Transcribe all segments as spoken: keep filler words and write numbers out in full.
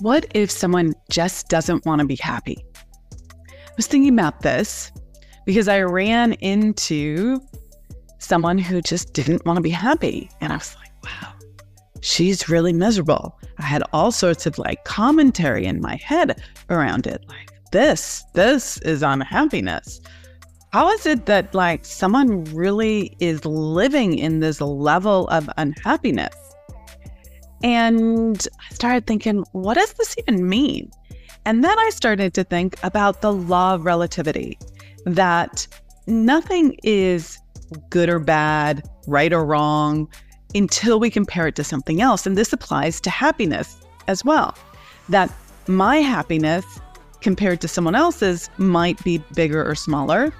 What if someone just doesn't want to be happy? I was thinking about this because I ran into someone who just didn't want to be happy. And I was like, wow, she's really miserable. I had all sorts of like commentary in my head around it. Like this, this is unhappiness. How is it that like someone really is living in this level of unhappiness? And I started thinking, what does this even mean? And then I started to think about the law of relativity, that nothing is good or bad, right or wrong, until we compare it to something else. And this applies to happiness as well, that my happiness compared to someone else's might be bigger or smaller,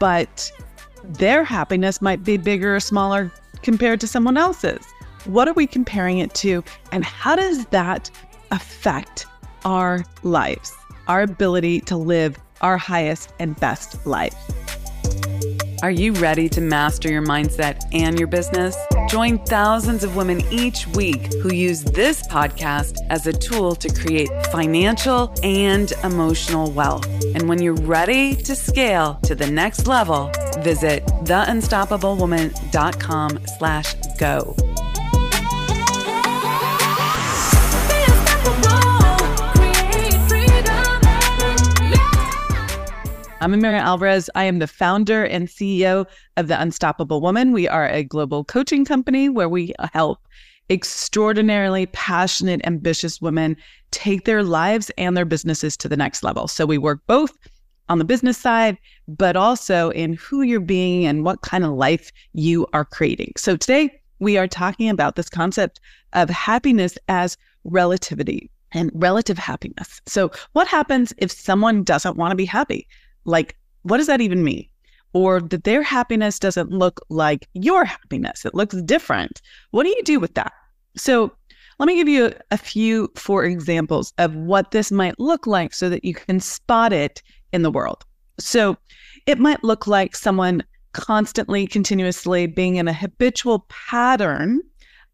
but their happiness might be bigger or smaller compared to someone else's. What are we comparing it to? And how does that affect our lives, our ability to live our highest and best life? Are you ready to master your mindset and your business? Join thousands of women each week who use this podcast as a tool to create financial and emotional wealth. And when you're ready to scale to the next level, visit theunstoppablewoman.com slash go. I'm Amira Alvarez. I am the founder and C E O of The Unstoppable Woman. We are a global coaching company where we help extraordinarily passionate, ambitious women take their lives and their businesses to the next level. So we work both on the business side, but also in who you're being and what kind of life you are creating. So today we are talking about this concept of happiness as relativity and relative happiness. So what happens if someone doesn't want to be happy? Like, what does that even mean? Or that their happiness doesn't look like your happiness. It looks different. What do you do with that? So let me give you a, a few, for examples of what this might look like so that you can spot it in the world. So it might look like someone constantly, continuously being in a habitual pattern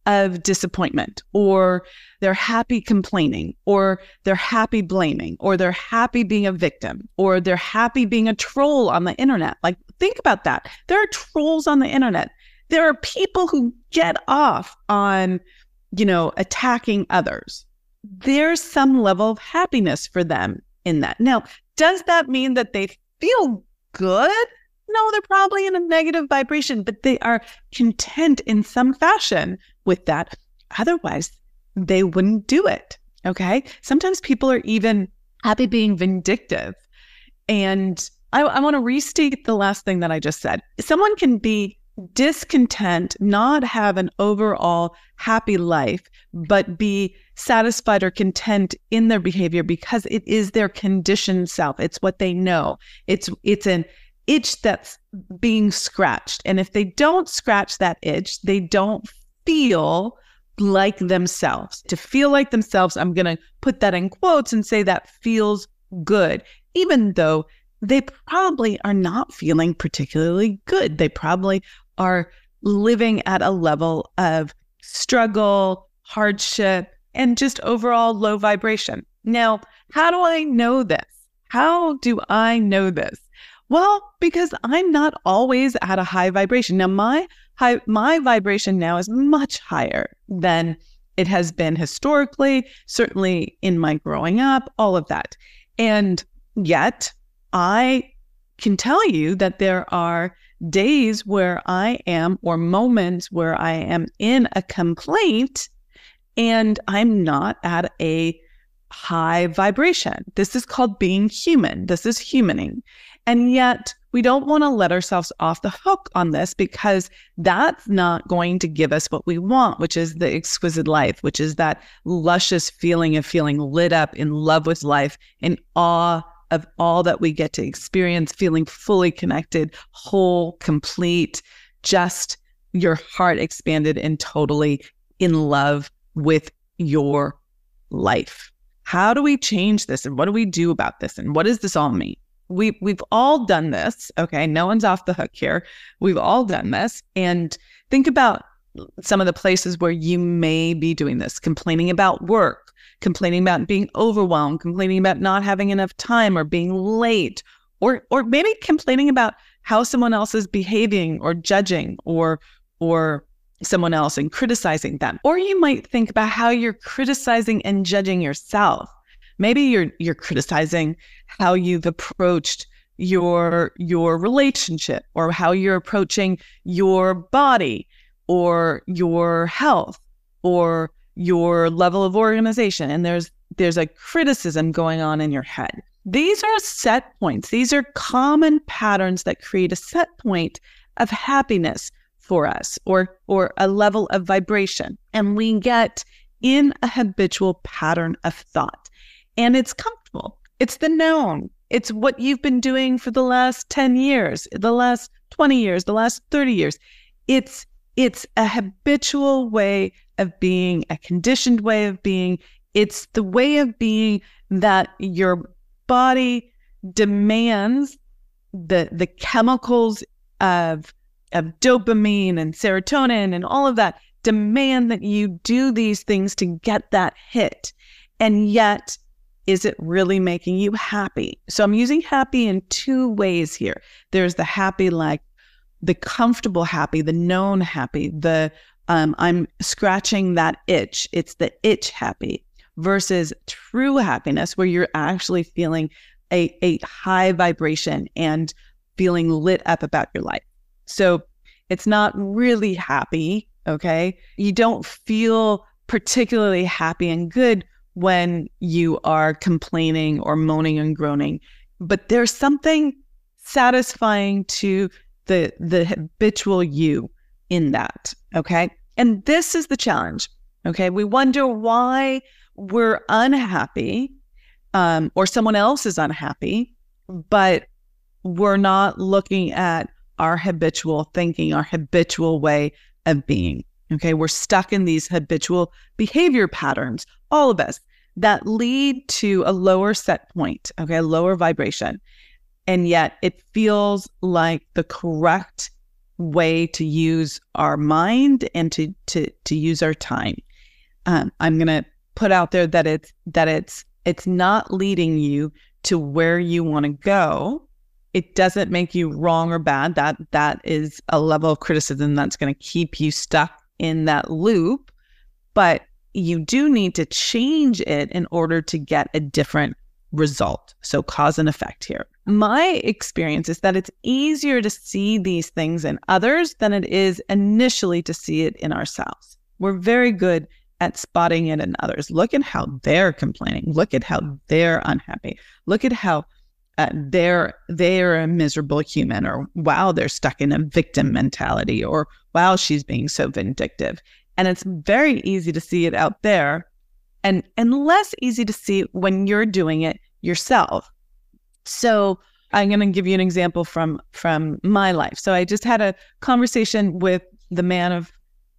of disappointment, or they're happy complaining, or they're happy blaming, or they're happy being a victim, or they're happy being a troll on the internet. Like, think about that. There are trolls on the internet. There are people who get off on, you know, attacking others. There's some level of happiness for them in that. Now, does that mean that they feel good? No, they're probably in a negative vibration, but they are content in some fashion with that. Otherwise, they wouldn't do it, okay? Sometimes people are even happy being vindictive. And I, I want to restate the last thing that I just said. Someone can be discontent, not have an overall happy life, but be satisfied or content in their behavior because it is their conditioned self. It's what they know. It's, it's an itch that's being scratched. And if they don't scratch that itch, they don't feel like themselves. To feel like themselves, I'm going to put that in quotes and say that feels good, even though they probably are not feeling particularly good. They probably are living at a level of struggle, hardship, and just overall low vibration. Now, how do I know this? How do I know this? Well, because I'm not always at a high vibration. Now, my high, my vibration now is much higher than it has been historically, certainly in my growing up, all of that. And yet, I can tell you that there are days where I am, or moments where I am in a complaint and I'm not at a high vibration. This is called being human. This is humaning. And yet we don't want to let ourselves off the hook on this, because that's not going to give us what we want, which is the exquisite life, which is that luscious feeling of feeling lit up, in love with life, in awe of all that we get to experience, feeling fully connected, whole, complete, just your heart expanded and totally in love with your life. How do we change this? And what do we do about this? And what does this all mean? We, we've all done this, okay? No one's off the hook here. We've all done this. And think about some of the places where you may be doing this, complaining about work, complaining about being overwhelmed, complaining about not having enough time or being late, or or maybe complaining about how someone else is behaving or judging or or someone else and criticizing them. Or you might think about how you're criticizing and judging yourself. Maybe you're you're criticizing how you've approached your your relationship, or how you're approaching your body or your health or your level of organization, and there's there's a criticism going on in your head. These are set points. These are common patterns that create a set point of happiness for us, or or a level of vibration, and we get in a habitual pattern of thought. And it's comfortable. It's the known. It's what you've been doing for the last ten years, the last twenty years, the last thirty years. It's it's a habitual way of being, a conditioned way of being. It's the way of being that your body demands. The the chemicals of of dopamine and serotonin and all of that demand that you do these things to get that hit. And yet, is it really making you happy? So I'm using happy in two ways here. There's the happy, like the comfortable happy, the known happy, the um, I'm scratching that itch. It's the itch happy, versus true happiness, where you're actually feeling a, a high vibration and feeling lit up about your life. So it's not really happy, okay? You don't feel particularly happy and good when you are complaining or moaning and groaning, but there's something satisfying to the the habitual you in that, okay? And this is the challenge, okay? We wonder why we're unhappy, um, or someone else is unhappy, but we're not looking at our habitual thinking, our habitual way of being, okay? We're stuck in these habitual behavior patterns, all of us, that lead to a lower set point, okay, a lower vibration. And yet it feels like the correct way to use our mind and to to to use our time. Um, I'm gonna put out there that it's that it's it's not leading you to where you want to go. It doesn't make you wrong or bad. That that is a level of criticism that's gonna keep you stuck in that loop, but you do need to change it in order to get a different result. So cause and effect here. My experience is that it's easier to see these things in others than it is initially to see it in ourselves. We're very good at spotting it in others. Look at how they're complaining. Look at how they're unhappy. Look at how uh, they're, they're a miserable human, or wow, they're stuck in a victim mentality, or wow, she's being so vindictive. And it's very easy to see it out there, and, and less easy to see when you're doing it yourself. So I'm going to give you an example from, from my life. So I just had a conversation with the man of,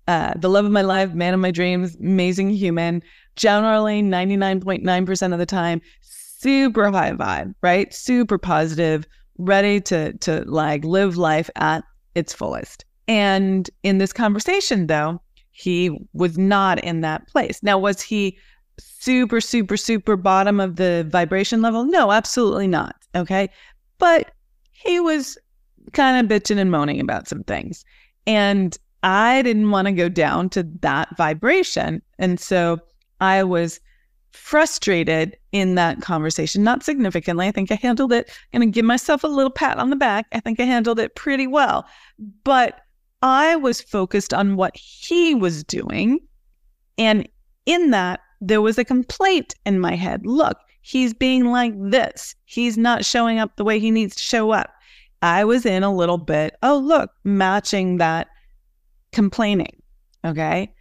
uh, the love of my life, man of my dreams, amazing human, John Arlene, ninety-nine point nine percent of the time, super high vibe, right? Super positive, ready to, to like live life at its fullest. And in this conversation though, he was not in that place. Now, was he super, super, super bottom of the vibration level? No, absolutely not. Okay. But he was kind of bitching and moaning about some things. And I didn't want to go down to that vibration. And so I was frustrated in that conversation, not significantly. I think I handled it. I'm going to give myself a little pat on the back. I think I handled it pretty well. But I was focused on what he was doing, and in that, there was a complaint in my head. Look, he's being like this. He's not showing up the way he needs to show up. I was in a little bit, oh, look, matching that complaining, okay?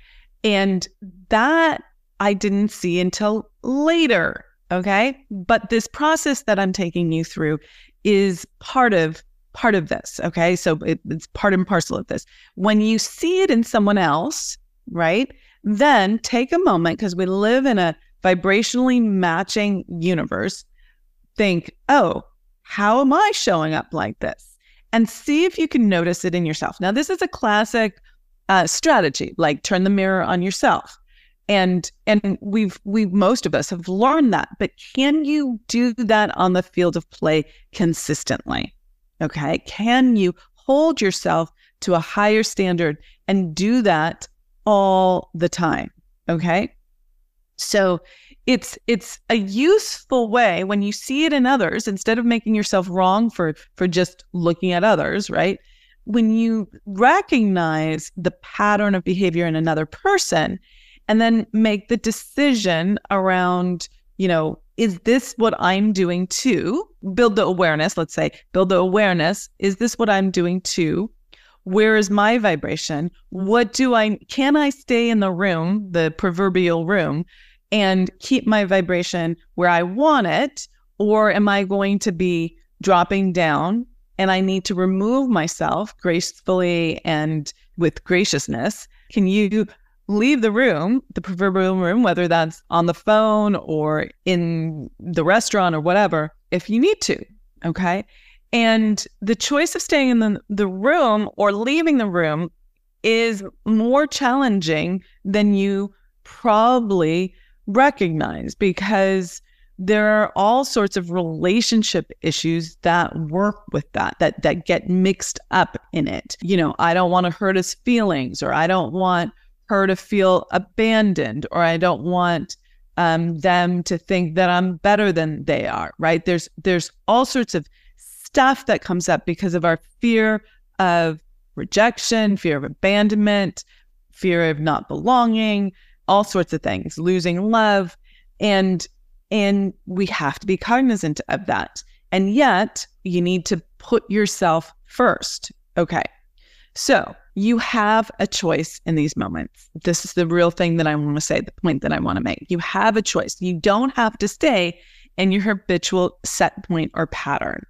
And that I didn't see until later, okay? But this process that I'm taking you through is part of part of this, okay? So it, it's part and parcel of this. When you see it in someone else, right, then take a moment, because we live in a vibrationally matching universe. Think, oh, how am I showing up like this? And see if you can notice it in yourself. Now, this is a classic uh, strategy, like turn the mirror on yourself. And and we've we most of us have learned that, but can you do that on the field of play consistently? Okay, can you hold yourself to a higher standard and do that all the time? Okay, so it's it's a useful way when you see it in others, instead of making yourself wrong for for just looking at others, right? When you recognize the pattern of behavior in another person. And then make the decision around, you know, is this what I'm doing too? Build the awareness, let's say, build the awareness. Is this what I'm doing too? Where is my vibration? What do I, can I stay in the room, the proverbial room, and keep my vibration where I want it? Or am I going to be dropping down and I need to remove myself gracefully and with graciousness? Can you leave the room, the proverbial room, whether that's on the phone or in the restaurant or whatever, if you need to, okay? And the choice of staying in the, the room or leaving the room is more challenging than you probably recognize, because there are all sorts of relationship issues that work with that, that, that get mixed up in it. You know, I don't want to hurt his feelings, or I don't want her to feel abandoned, or I don't want um, them to think that I'm better than they are, right? There's there's all sorts of stuff that comes up because of our fear of rejection, fear of abandonment, fear of not belonging, all sorts of things, losing love. And, and we have to be cognizant of that. And yet you need to put yourself first. Okay, so you have a choice in these moments. This is the real thing that I want to say, the point that I want to make. You have a choice. You don't have to stay in your habitual set point or pattern,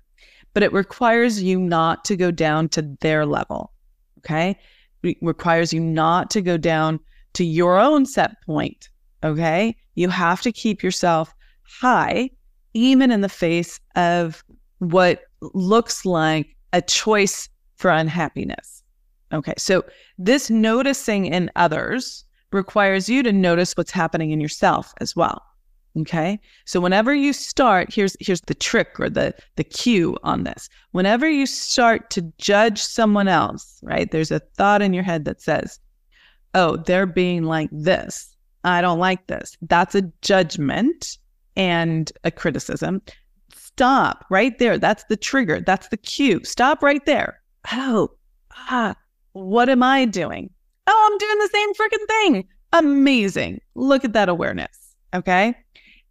but it requires you not to go down to their level, okay? It requires you not to go down to your own set point, okay? You have to keep yourself high, even in the face of what looks like a choice for unhappiness. Okay, so this noticing in others requires you to notice what's happening in yourself as well, okay? So whenever you start, here's here's the trick or the, the cue on this. Whenever you start to judge someone else, right, there's a thought in your head that says, oh, they're being like this. I don't like this. That's a judgment and a criticism. Stop right there. That's the trigger. That's the cue. Stop right there. Oh, ah. What am I doing? Oh, I'm doing the same freaking thing. Amazing. Look at that awareness. Okay.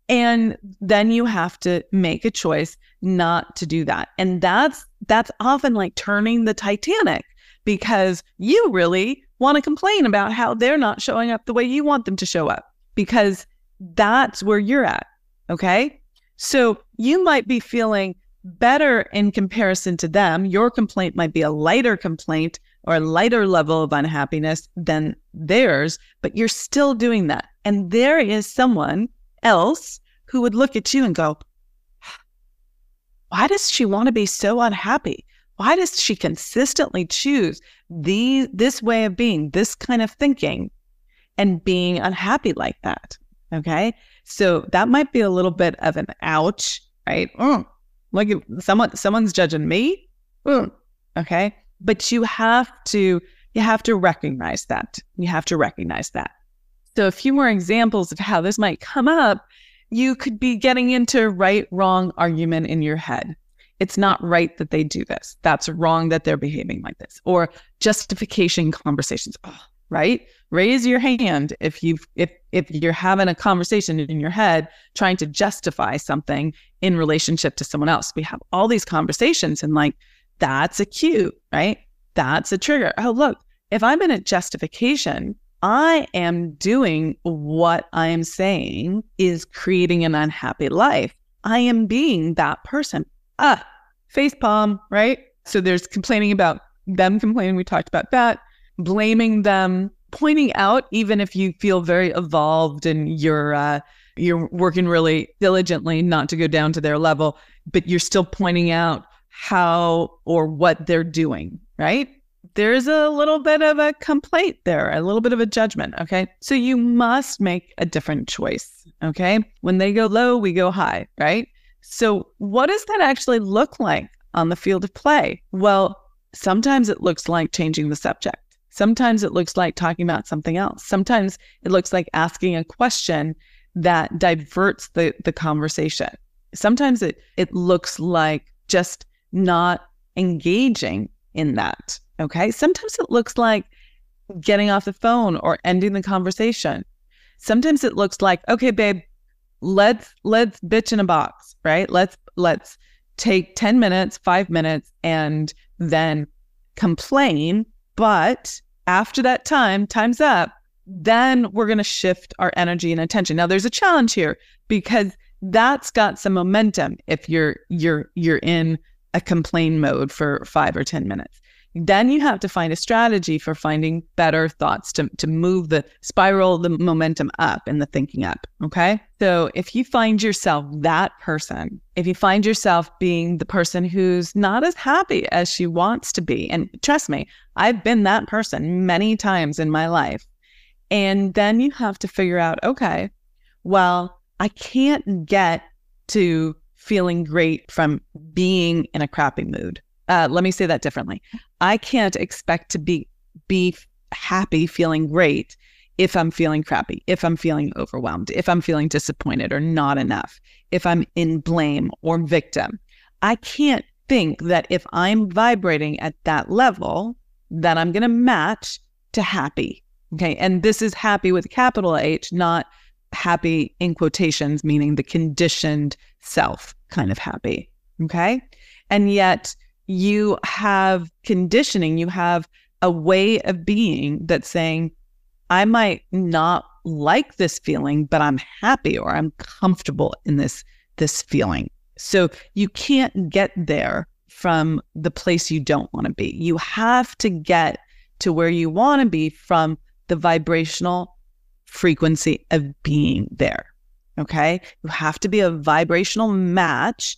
And then you have to make a choice not to do that. And that's, that's often like turning the Titanic, because you really want to complain about how they're not showing up the way you want them to show up, because that's where you're at. Okay. So you might be feeling better in comparison to them. Your complaint might be a lighter complaint or a lighter level of unhappiness than theirs, but you're still doing that. And there is someone else who would look at you and go, why does she want to be so unhappy? Why does she consistently choose the, this way of being, this kind of thinking, and being unhappy like that? Okay, so that might be a little bit of an ouch, right? Mm, like someone, someone's judging me, mm, okay? But you have to, you have to recognize that. You have to recognize that. So a few more examples of how this might come up. You could be getting into a right-wrong argument in your head. It's not right that they do this. That's wrong that they're behaving like this. Or justification conversations, oh, right? Raise your hand if you've, if, if you're having a conversation in your head trying to justify something in relationship to someone else. We have all these conversations and like, that's a cue, right? That's a trigger. Oh, look, if I'm in a justification, I am doing what I am saying is creating an unhappy life. I am being that person. Ah, facepalm, right? So there's complaining about them complaining. We talked about that. Blaming them, pointing out, even if you feel very evolved and you're, uh, you're working really diligently not to go down to their level, but you're still pointing out how or what they're doing, right? there's a little bit of a complaint there, a little bit of a judgment, okay? So you must make a different choice, okay? When they go low, we go high, right? So what does that actually look like on the field of play? Well, sometimes it looks like changing the subject. Sometimes it looks like talking about something else. Sometimes it looks like asking a question that diverts the, the conversation. Sometimes it, it looks like just not engaging in that, okay? Sometimes it looks like getting off the phone or ending the conversation. Sometimes it looks like, okay, babe, let's let's bitch in a box, right? Let's let's take ten minutes, five minutes, and then complain. But after that time, time's up, then we're going to shift our energy and attention. Now, there's a challenge here because that's got some momentum if you're you're you're in a complain mode for five or ten minutes. Then you have to find a strategy for finding better thoughts to, to move the spiral, the momentum up and the thinking up, okay? So if you find yourself that person, if you find yourself being the person who's not as happy as she wants to be, and trust me, I've been that person many times in my life, and then you have to figure out, okay, well, I can't get to feeling great from being in a crappy mood. Uh, let me say that differently. I can't expect to be be happy feeling great if I'm feeling crappy, if I'm feeling overwhelmed, if I'm feeling disappointed or not enough, if I'm in blame or victim. I can't think that if I'm vibrating at that level, that I'm going to match to happy. Okay. And this is happy with a capital H, not happy in quotations, meaning the conditioned self kind of happy. Okay. And yet, you have conditioning, you have a way of being that's saying, I might not like this feeling, but I'm happy or I'm comfortable in this, this feeling. So you can't get there from the place you don't want to be. You have to get to where you want to be from the vibrational frequency of being there, okay? You have to be a vibrational match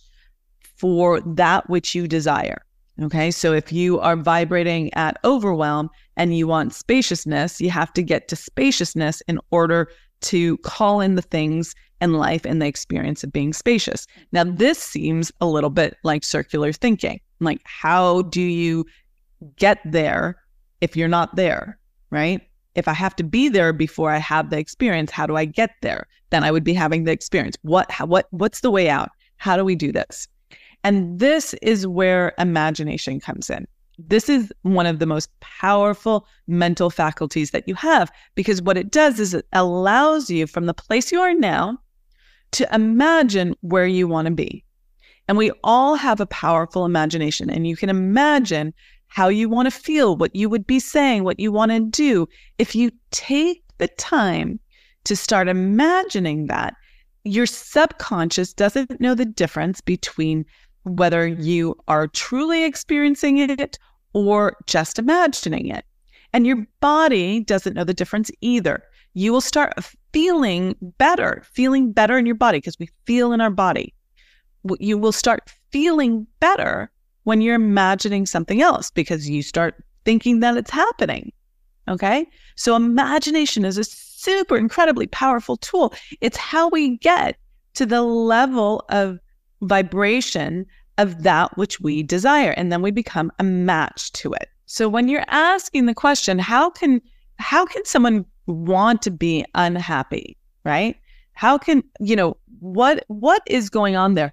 for that which you desire, okay? So if you are vibrating at overwhelm and you want spaciousness, you have to get to spaciousness in order to call in the things in life and the experience of being spacious. Now, this seems a little bit like circular thinking. Like, how do you get there if you're not there, right? If I have to be there before I have the experience, how do I get there? Then I would be having the experience. What? How, what? What's the way out? How do we do this? And this is where imagination comes in. This is one of the most powerful mental faculties that you have, because what it does is it allows you from the place you are now to imagine where you want to be. And we all have a powerful imagination, and you can imagine how you want to feel, what you would be saying, what you want to do. If you take the time to start imagining that, your subconscious doesn't know the difference between whether you are truly experiencing it or just imagining it. And your body doesn't know the difference either. You will start feeling better, feeling better in your body, because we feel in our body. You will start feeling better when you're imagining something else, because you start thinking that it's happening. Okay? So imagination is a super incredibly powerful tool. It's how we get to the level of vibration of that which we desire, and then we become a match to it. So when you're asking the question, how can how can someone want to be unhappy, right? How can, you know, what what is going on there?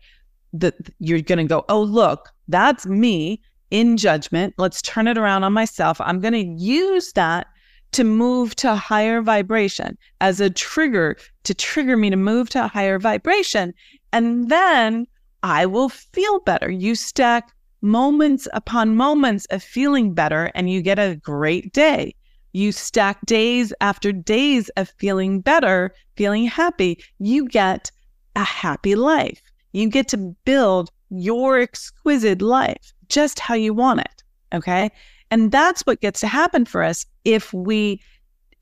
That you're going to go, oh, look, that's me in judgment. Let's turn it around on myself. I'm going to use that to move to higher vibration as a trigger, to trigger me to move to a higher vibration. And then I will feel better. You stack moments upon moments of feeling better and you get a great day. You stack days after days of feeling better, feeling happy. You get a happy life. You get to build your exquisite life just how you want it, okay? And that's what gets to happen for us if we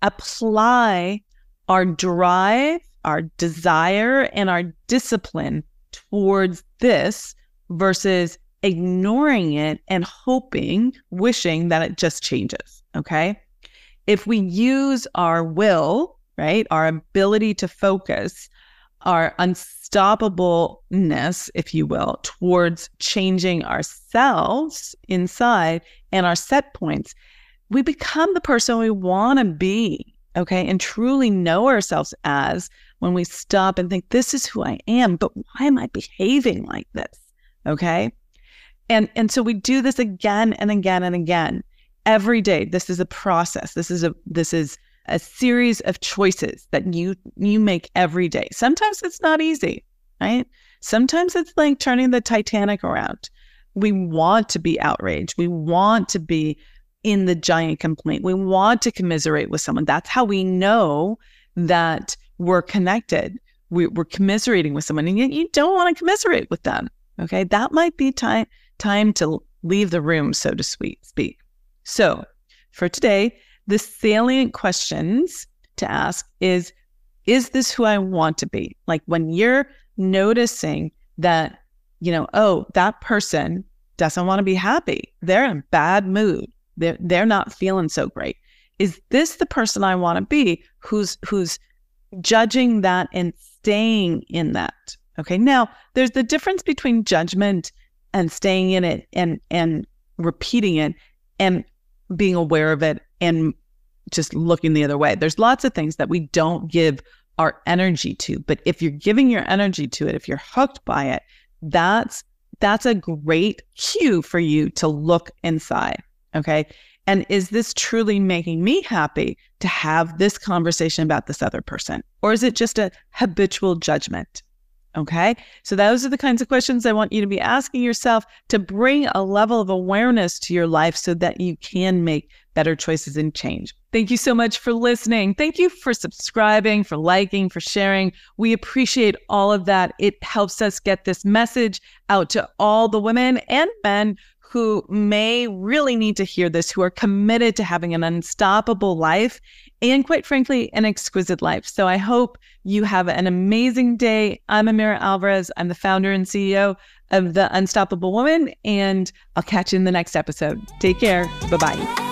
apply our drive, our desire, and our discipline towards this versus ignoring it and hoping, wishing that it just changes, okay? If we use our will, right, our ability to focus, our unstoppableness, if you will, towards changing ourselves inside and our set points, we become the person we want to be, okay, and truly know ourselves as when we stop and think, this is who I am, but why am I behaving like this, okay? And, and so we do this again and again and again every day. This is a process. This is a, this is a series of choices that you, you make every day. Sometimes it's not easy, right? Sometimes it's like turning the Titanic around. We want to be outraged. We want to be in the giant complaint. We want to commiserate with someone. That's how we know that we're connected. We, we're commiserating with someone, and yet you don't want to commiserate with them. Okay, that might be time time to leave the room, so to speak. So for today, the salient questions to ask is, is this who I want to be? Like when you're noticing that, you know, oh, that person doesn't want to be happy. They're in a bad mood. They're, they're not feeling so great. Is this the person I want to be who's who's judging that and staying in that? Okay, now there's the difference between judgment and staying in it and and repeating it and being aware of it and just looking the other way. There's lots of things that we don't give our energy to, but if you're giving your energy to it, if you're hooked by it, that's that's a great cue for you to look inside, okay? And is this truly making me happy to have this conversation about this other person? Or is it just a habitual judgment? Okay, so those are the kinds of questions I want you to be asking yourself to bring a level of awareness to your life so that you can make better choices and change. Thank you so much for listening. Thank you for subscribing, for liking, for sharing. We appreciate all of that. It helps us get this message out to all the women and men who may really need to hear this, who are committed to having an unstoppable life and, quite frankly, an exquisite life. So I hope you have an amazing day. I'm Amira Alvarez. I'm the founder and C E O of The Unstoppable Woman, and I'll catch you in the next episode. Take care. Bye-bye.